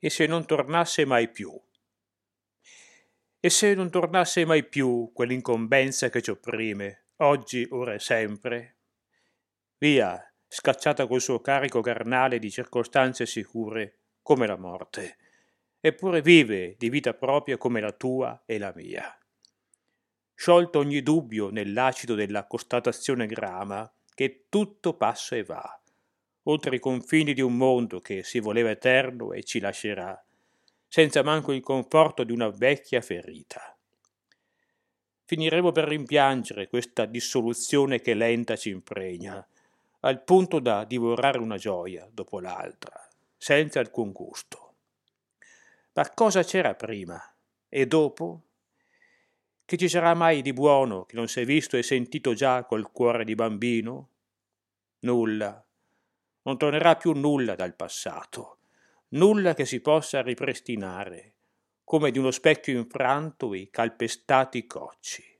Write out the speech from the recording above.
E se non tornasse mai più? E se non tornasse mai più quell'incombenza che ci opprime, oggi, ora e sempre? Via, scacciata col suo carico carnale di circostanze sicure, come la morte, eppure vive di vita propria come la tua e la mia. Sciolto ogni dubbio nell'acido della constatazione grama che tutto passa e va, oltre i confini di un mondo che si voleva eterno e ci lascerà, senza manco il conforto di una vecchia ferita. Finiremo per rimpiangere questa dissoluzione che lenta ci impregna, al punto da divorare una gioia dopo l'altra, senza alcun gusto. Ma cosa c'era prima? E dopo? Che ci sarà mai di buono che non si è visto e sentito già col cuore di bambino? Nulla. Non tornerà più nulla dal passato, nulla che si possa ripristinare, come di uno specchio infranto i calpestati cocci.